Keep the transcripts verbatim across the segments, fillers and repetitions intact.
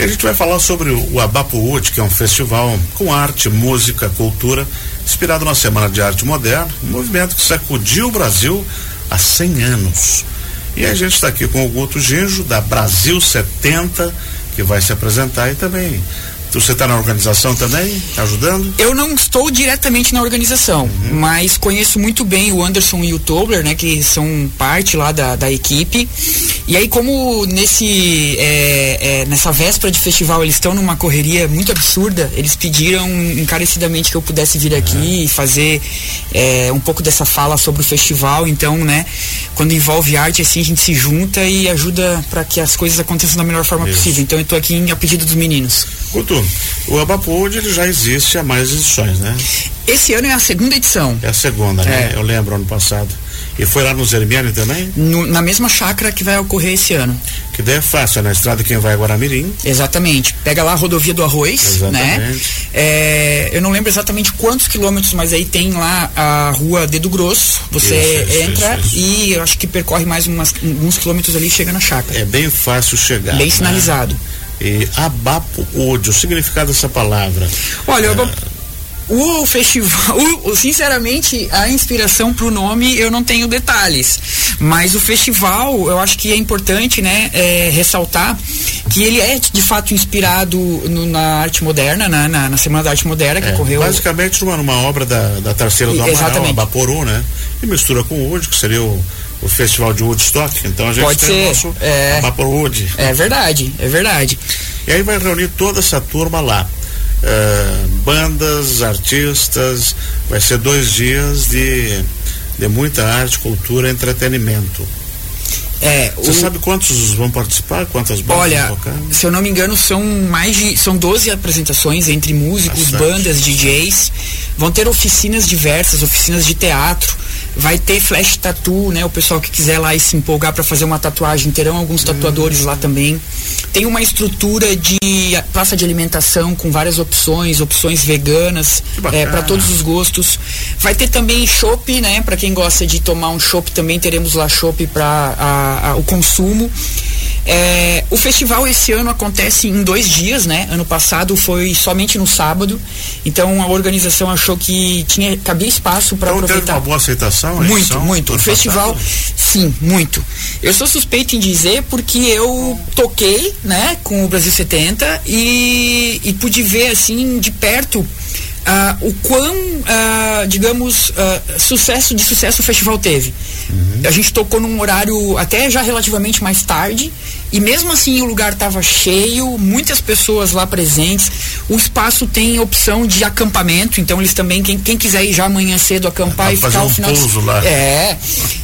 E a gente vai falar sobre o Abapowood, que é um festival com arte, música, cultura, inspirado na Semana de Arte Moderna, um movimento que sacudiu o Brasil há cem anos. E a gente está aqui com o Guto Ginjo, da Brasil setenta, que vai se apresentar, e também... Você está na organização também? Tá ajudando? Eu não estou diretamente na organização, uhum. mas conheço muito bem o Anderson e o Tobler, né? Que são parte lá da, da equipe. E aí, como nesse, é, é, nessa véspera de festival eles estão numa correria muito absurda, eles pediram encarecidamente que eu pudesse vir aqui uhum. e fazer é, um pouco dessa fala sobre o festival. Então, né? Quando envolve arte, assim, a gente se junta e ajuda para que as coisas aconteçam da melhor forma Isso. possível. Então, eu estou aqui a pedido dos meninos. Guto, o Abapowood, ele já existe há mais edições, né? Esse ano é a segunda edição. É a segunda, né? É. Eu lembro, ano passado. E foi lá no Zermiane também? No, na mesma chácara que vai ocorrer esse ano. Que daí é fácil, é na estrada quem vai a Guaramirim. Exatamente. Pega lá a rodovia do Arroz, exatamente. Né? É, eu não lembro exatamente quantos quilômetros, mas aí tem lá a rua Dedo Grosso. Você isso, isso, entra isso, isso. e eu acho que percorre mais umas, uns quilômetros ali e chega na chácara. É bem fácil chegar. Bem sinalizado. Né? E Abapowood, o significado dessa palavra? Olha, é... o festival, o, sinceramente, a inspiração para o nome eu não tenho detalhes, mas o festival, eu acho que é importante, né, é, ressaltar que ele é de fato inspirado no, na arte moderna, na, na, na Semana da Arte Moderna que é, ocorreu. Basicamente numa, numa obra da, da Tarsila do Amaral, Abaporu, né? E mistura com o Wood, que seria o o festival de Woodstock, então a gente Pode tem ser, o nosso é, Abapowood. É verdade, é verdade. E aí vai reunir toda essa turma lá, uh, bandas, artistas, vai ser dois dias de, de muita arte, cultura e entretenimento. É, Você o... sabe quantos vão participar? Quantas bandas Olha, vão tocar? Se eu não me engano, são mais de, são doze apresentações entre músicos, Bastante. bandas, D Js. Vão ter oficinas diversas, oficinas de teatro. Vai ter flash tattoo, né? O pessoal que quiser lá e se empolgar para fazer uma tatuagem, terão alguns tatuadores uhum. lá também. Tem uma estrutura de praça de alimentação com várias opções, opções veganas, é, para todos os gostos. Vai ter também chopp, né? Para quem gosta de tomar um chopp também teremos lá chopp para o consumo. É, o festival esse ano acontece em dois dias, né? Ano passado foi somente no sábado, então a organização achou que tinha, cabia espaço para então, aproveitar. Teve uma boa aceitação? Muito, muito. O festival, passado? sim, muito. Eu sou suspeito em dizer porque eu toquei, né, com o Brasil setenta e, e pude ver assim de perto Uh, o quão, uh, digamos, uh, sucesso de sucesso o festival teve. Uhum. A gente tocou num horário até já relativamente mais tarde e mesmo assim o lugar estava cheio, muitas pessoas lá presentes. O espaço tem opção de acampamento, então eles também, quem, quem quiser ir já amanhã cedo acampar é, e ficar um o final pouso de... lá. É.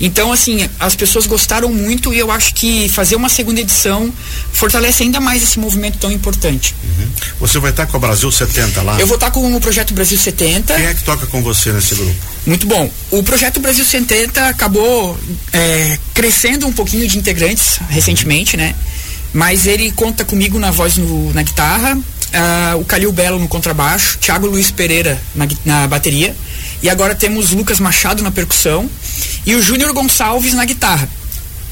Então, assim, as pessoas gostaram muito e eu acho que fazer uma segunda edição fortalece ainda mais esse movimento tão importante. Uhum. Você vai estar tá com a Brasil setenta lá? Eu vou estar tá com o projeto Brasil setenta. Quem é que toca com você nesse grupo? Muito bom. O projeto Brasil setenta acabou é, crescendo um pouquinho de integrantes recentemente, né? Mas ele conta comigo na voz, no, na guitarra, uh, o Calil Belo no contrabaixo, Thiago Luiz Pereira na, na bateria e agora temos Lucas Machado na percussão e o Júnior Gonçalves na guitarra.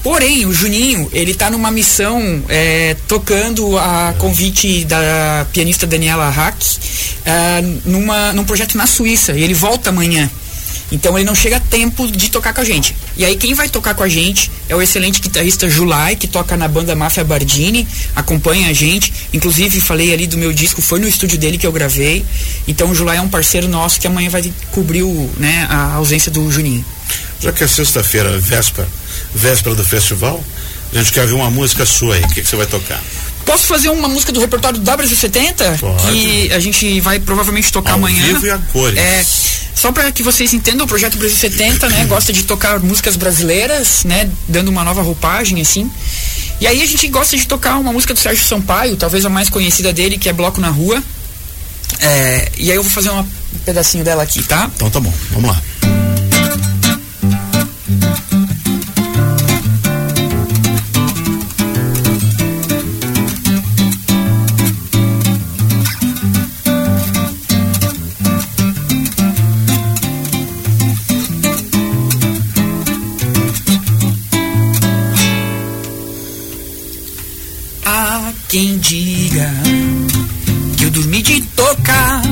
Porém, o Juninho, ele tá numa missão é, tocando a convite da pianista Daniela Hacks é, numa, num projeto na Suíça, e ele volta amanhã. Então ele não chega a tempo de tocar com a gente. E aí quem vai tocar com a gente é o excelente guitarrista Julai, que toca na banda Mafia Bardini, acompanha a gente. Inclusive falei ali do meu disco, foi no estúdio dele que eu gravei. Então o Julai é um parceiro nosso que amanhã vai cobrir o, né, a ausência do Juninho. Já que é sexta-feira, véspera, véspera do festival, a gente quer ver uma música sua aí, o que, que você vai tocar? Posso fazer uma música do repertório da Brasil setenta? Pode. Que a gente vai provavelmente tocar Ao amanhã. Vivo e a cores. É, só para que vocês entendam, o projeto Brasil setenta, né, gosta de tocar músicas brasileiras, né, dando uma nova roupagem assim. E aí a gente gosta de tocar uma música do Sérgio Sampaio, talvez a mais conhecida dele, que é Bloco na Rua. É, e aí eu vou fazer uma, um pedacinho dela aqui, tá? Então tá bom, vamos lá. Quem diz diga que eu dormi de toca,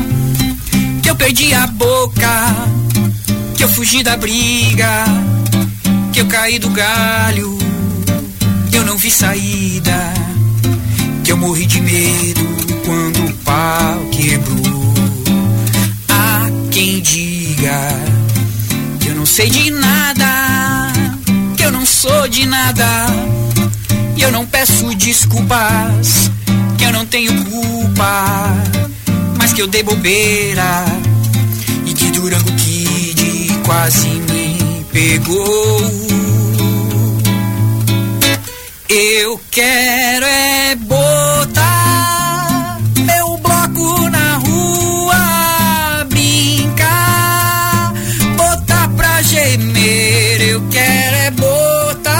que eu perdi a boca, que eu fugi da briga, que eu caí do galho, que eu não vi saída, que eu morri de medo quando o pau quebrou. Há quem diga que eu não sei de nada, que eu não sou de nada, e eu não peço desculpas, que eu não tenho culpa, mas que eu dei bobeira e que Durango Kid quase me pegou. Eu quero é botar meu bloco na rua, brincar, botar pra gemer. Eu quero é botar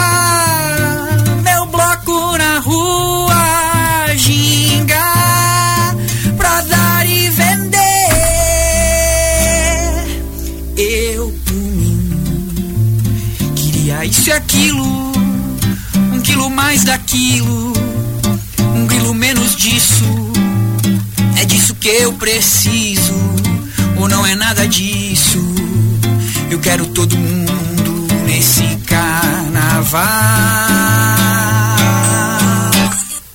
meu bloco na rua, gingar pra dar e vender. Eu por mim queria isso e aquilo, um quilo mais daquilo, um grilo menos disso. É disso que eu preciso, ou não é nada disso. Eu quero todo mundo nesse carnaval.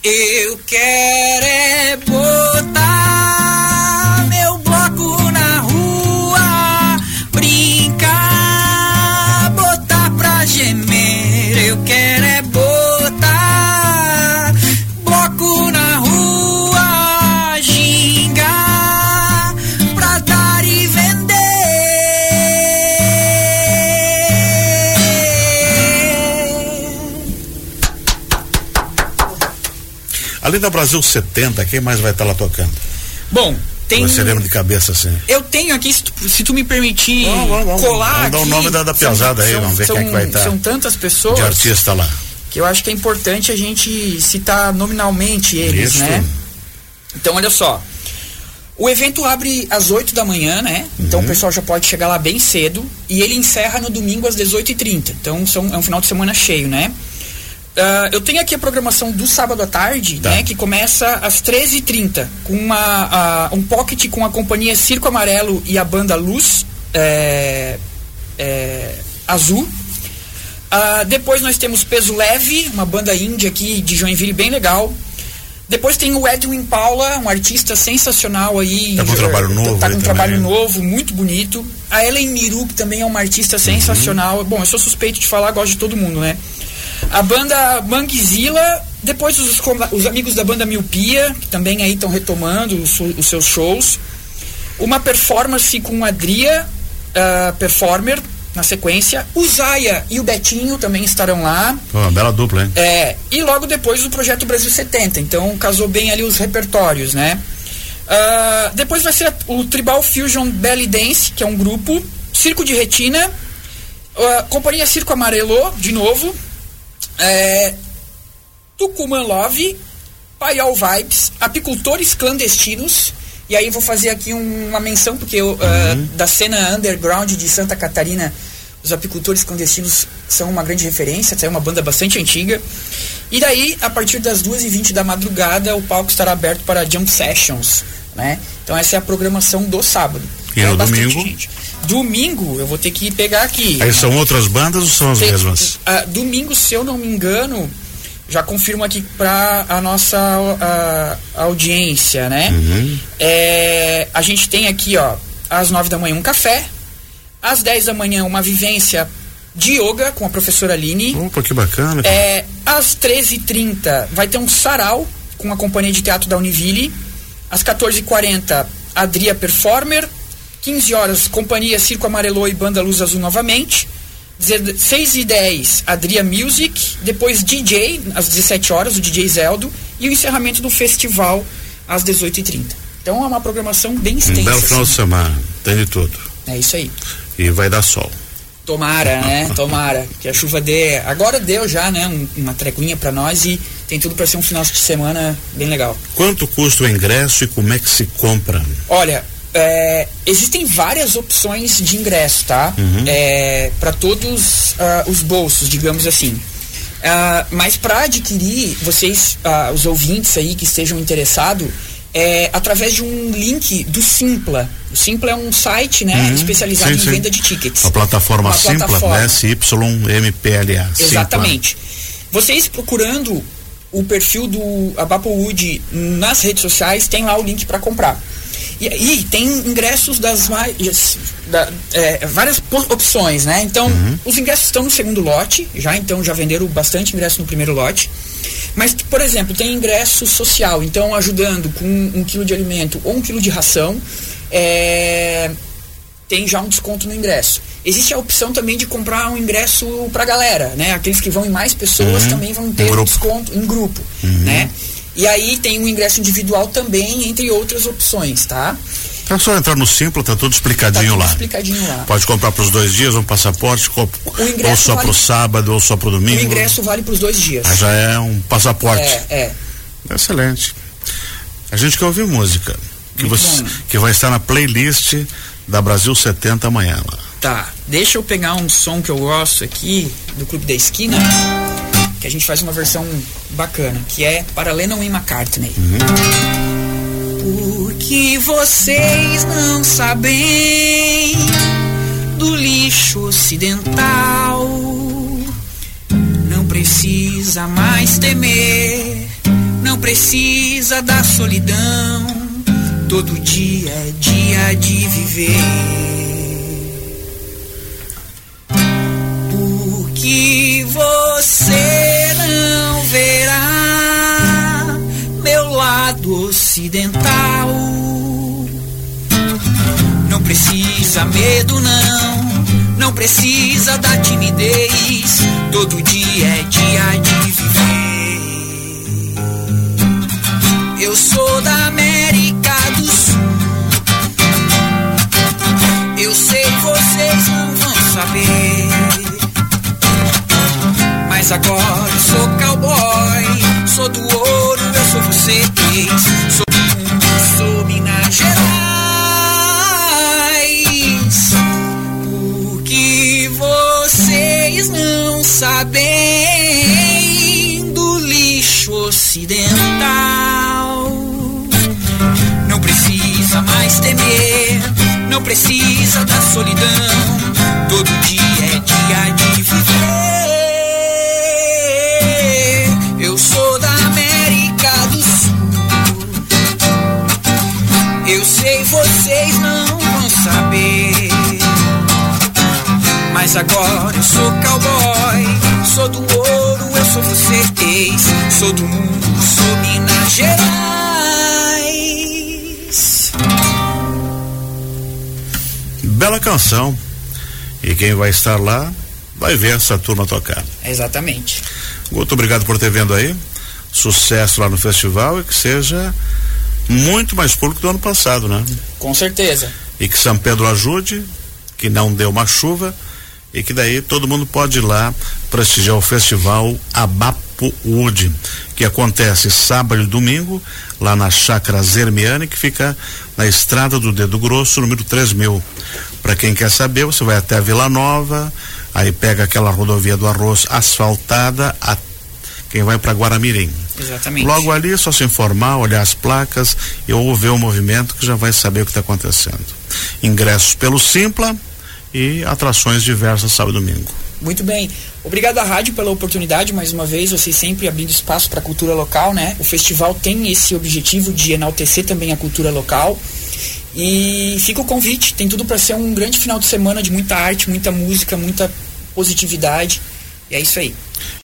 Eu quero é botar meu bloco na rua, brincar, botar pra gemer. Eu quero é botar além da Brasil setenta, quem mais vai estar lá tocando? Bom, tem... Você lembra de cabeça, assim? Eu tenho aqui, se tu, se tu me permitir não, não, não, colar vamos dar o nome da, da pesada aí, são, vamos ver são, quem é que vai estar. São tantas pessoas... De artista lá. Que eu acho que é importante a gente citar nominalmente eles, isso, né? Então, olha só. O evento abre às oito da manhã, né? Então uhum. O pessoal já pode chegar lá bem cedo. E ele encerra no domingo às dezoito e trinta. Então, são, é um final de semana cheio, né? Uh, eu tenho aqui a programação do sábado à tarde, tá, né, que começa às treze e trinta, com uma, uh, um pocket com a companhia Circo Amarelo e a banda Luz é, é, Azul. Uh, depois nós temos Peso Leve, uma banda índia aqui de Joinville bem legal. Depois tem o Edwin Paula, um artista sensacional aí. Tá com um trabalho novo. Tá com um trabalho novo, muito bonito. A Ellen Miru, que também é uma artista sensacional. Uhum. Bom, eu sou suspeito de falar, gosto de todo mundo, né? A banda Manguezilla, depois os, os amigos da banda Miopia, que também aí estão retomando os, os seus shows. Uma performance com a Adria, uh, performer, na sequência. O Zaya e o Betinho também estarão lá. Oh, uma bela dupla, hein? É, e logo depois o projeto Brasil setenta, então casou bem ali os repertórios, né? Uh, depois vai ser o Tribal Fusion Belly Dance, que é um grupo, Circo de Retina, uh, Companhia Circo Amarelo, de novo, É, Tucumã Love, Paiol Vibes, Apicultores Clandestinos. E aí vou fazer aqui um, uma menção, porque eu, uhum. uh, da cena underground de Santa Catarina, os Apicultores Clandestinos são uma grande referência, é uma banda bastante antiga. E daí, a partir das duas e vinte da madrugada, o palco estará aberto para Jump Sessions, né? Então essa é a programação do sábado. E é no domingo? Gente. Domingo, eu vou ter que pegar aqui. Aí são outras bandas ou são as Tem, mesmas? Uh, domingo, se eu não me engano, já confirmo aqui para a nossa uh, audiência, né? Uhum. É, a gente tem aqui, ó, às nove da manhã um café, às dez da manhã uma vivência de yoga com a professora Aline. Opa, que bacana. É, às treze e trinta vai ter um sarau com a companhia de teatro da Univille. Às quatorze e quarenta, Adria Performer. quinze horas, Companhia Circo Amarelo e Banda Luz Azul novamente. seis e dez, Adria Music. Depois D J, às dezessete horas, o D J Zeldo. E o encerramento do festival, às dezoito e trinta. Então é uma programação bem extensa. Um belo final de semana, tem de tudo. É isso aí. E vai dar sol. Tomara, né? Tomara. Que a chuva dê. Agora deu já, né? Um, uma treguinha pra nós e tem tudo pra ser um final de semana bem legal. Quanto custa o ingresso e como é que se compra? Olha. É, existem várias opções de ingresso, tá? Uhum. É, para todos uh, os bolsos, digamos assim. Uh, mas para adquirir, vocês, uh, os ouvintes aí que estejam interessados, é através de um link do Sympla. O Sympla é um site, né, uhum, especializado sim, em sim. venda de tickets. A plataforma Uma Sympla, plataforma. né, S Y M P L A. Exatamente. Sympla. Vocês procurando o perfil do Abapowood nas redes sociais, tem lá o link para comprar. E aí tem ingressos das mais, da, é, várias opções, né? Então, uhum. os ingressos estão no segundo lote, já então já venderam bastante ingresso no primeiro lote. Mas, por exemplo, tem ingresso social, então ajudando com um quilo de alimento ou um quilo de ração, é, tem já um desconto no ingresso. Existe a opção também de comprar um ingresso pra galera, né? Aqueles que vão em mais pessoas uhum. também vão ter um, um desconto em grupo, uhum. né? E aí tem um ingresso individual também, entre outras opções, tá? É só entrar no Sympla, tá tudo explicadinho, tá tudo lá. explicadinho lá. Pode comprar pros dois dias, um passaporte, ou só vale... pro sábado, ou só pro domingo. O ingresso vale pros dois dias. Ah, já é um passaporte. É, é. Excelente. A gente quer ouvir música, que, você, que vai estar na playlist da Brasil setenta amanhã lá. Tá, deixa eu pegar um som que eu gosto aqui, do Clube da Esquina, que a gente faz uma versão bacana, que é para Lennon e McCartney. Uhum. Porque vocês não sabem do lixo ocidental, não precisa mais temer, não precisa da solidão, todo dia é dia de viver. Porque você verá meu lado ocidental, não precisa medo não, não precisa da timidez, todo dia é dia de viver. Eu sou da América do Sul, eu sei que vocês não vão saber, mas agora eu sou cowboy, sou do ouro, eu sou vocês, sou do mundo, sou Minas Gerais. Porque vocês não sabem do lixo ocidental, não precisa mais temer, não precisa da solidão, todo dia é dia de viver. Eu sou da América do Sul, eu sei vocês não vão saber, mas agora eu sou cowboy, sou do ouro, eu sou vocês, sou do mundo, sou Minas Gerais. Bela canção, e quem vai estar lá vai ver essa turma tocar. Exatamente. Guto, obrigado por ter vindo aí. Sucesso lá no festival e que seja muito mais público do ano passado, né? Com certeza. E que São Pedro ajude, que não dê uma chuva e que daí todo mundo pode ir lá prestigiar o festival Abapowood, que acontece sábado e domingo lá na Chácara Zermiane, que fica na Estrada do Dedo Grosso, número três mil. Para quem quer saber, você vai até a Vila Nova, aí pega aquela rodovia do Arroz asfaltada, a, quem vai para Guaramirim. Exatamente. Logo ali, só se informar, olhar as placas e ou ver o movimento, que já vai saber o que está acontecendo. Ingressos pelo Sympla e atrações diversas sábado e domingo. Muito bem. Obrigado à rádio pela oportunidade, mais uma vez, vocês sempre abrindo espaço para a cultura local, né? O festival tem esse objetivo de enaltecer também a cultura local. E fica o convite, tem tudo para ser um grande final de semana de muita arte, muita música, muita positividade. E é isso aí.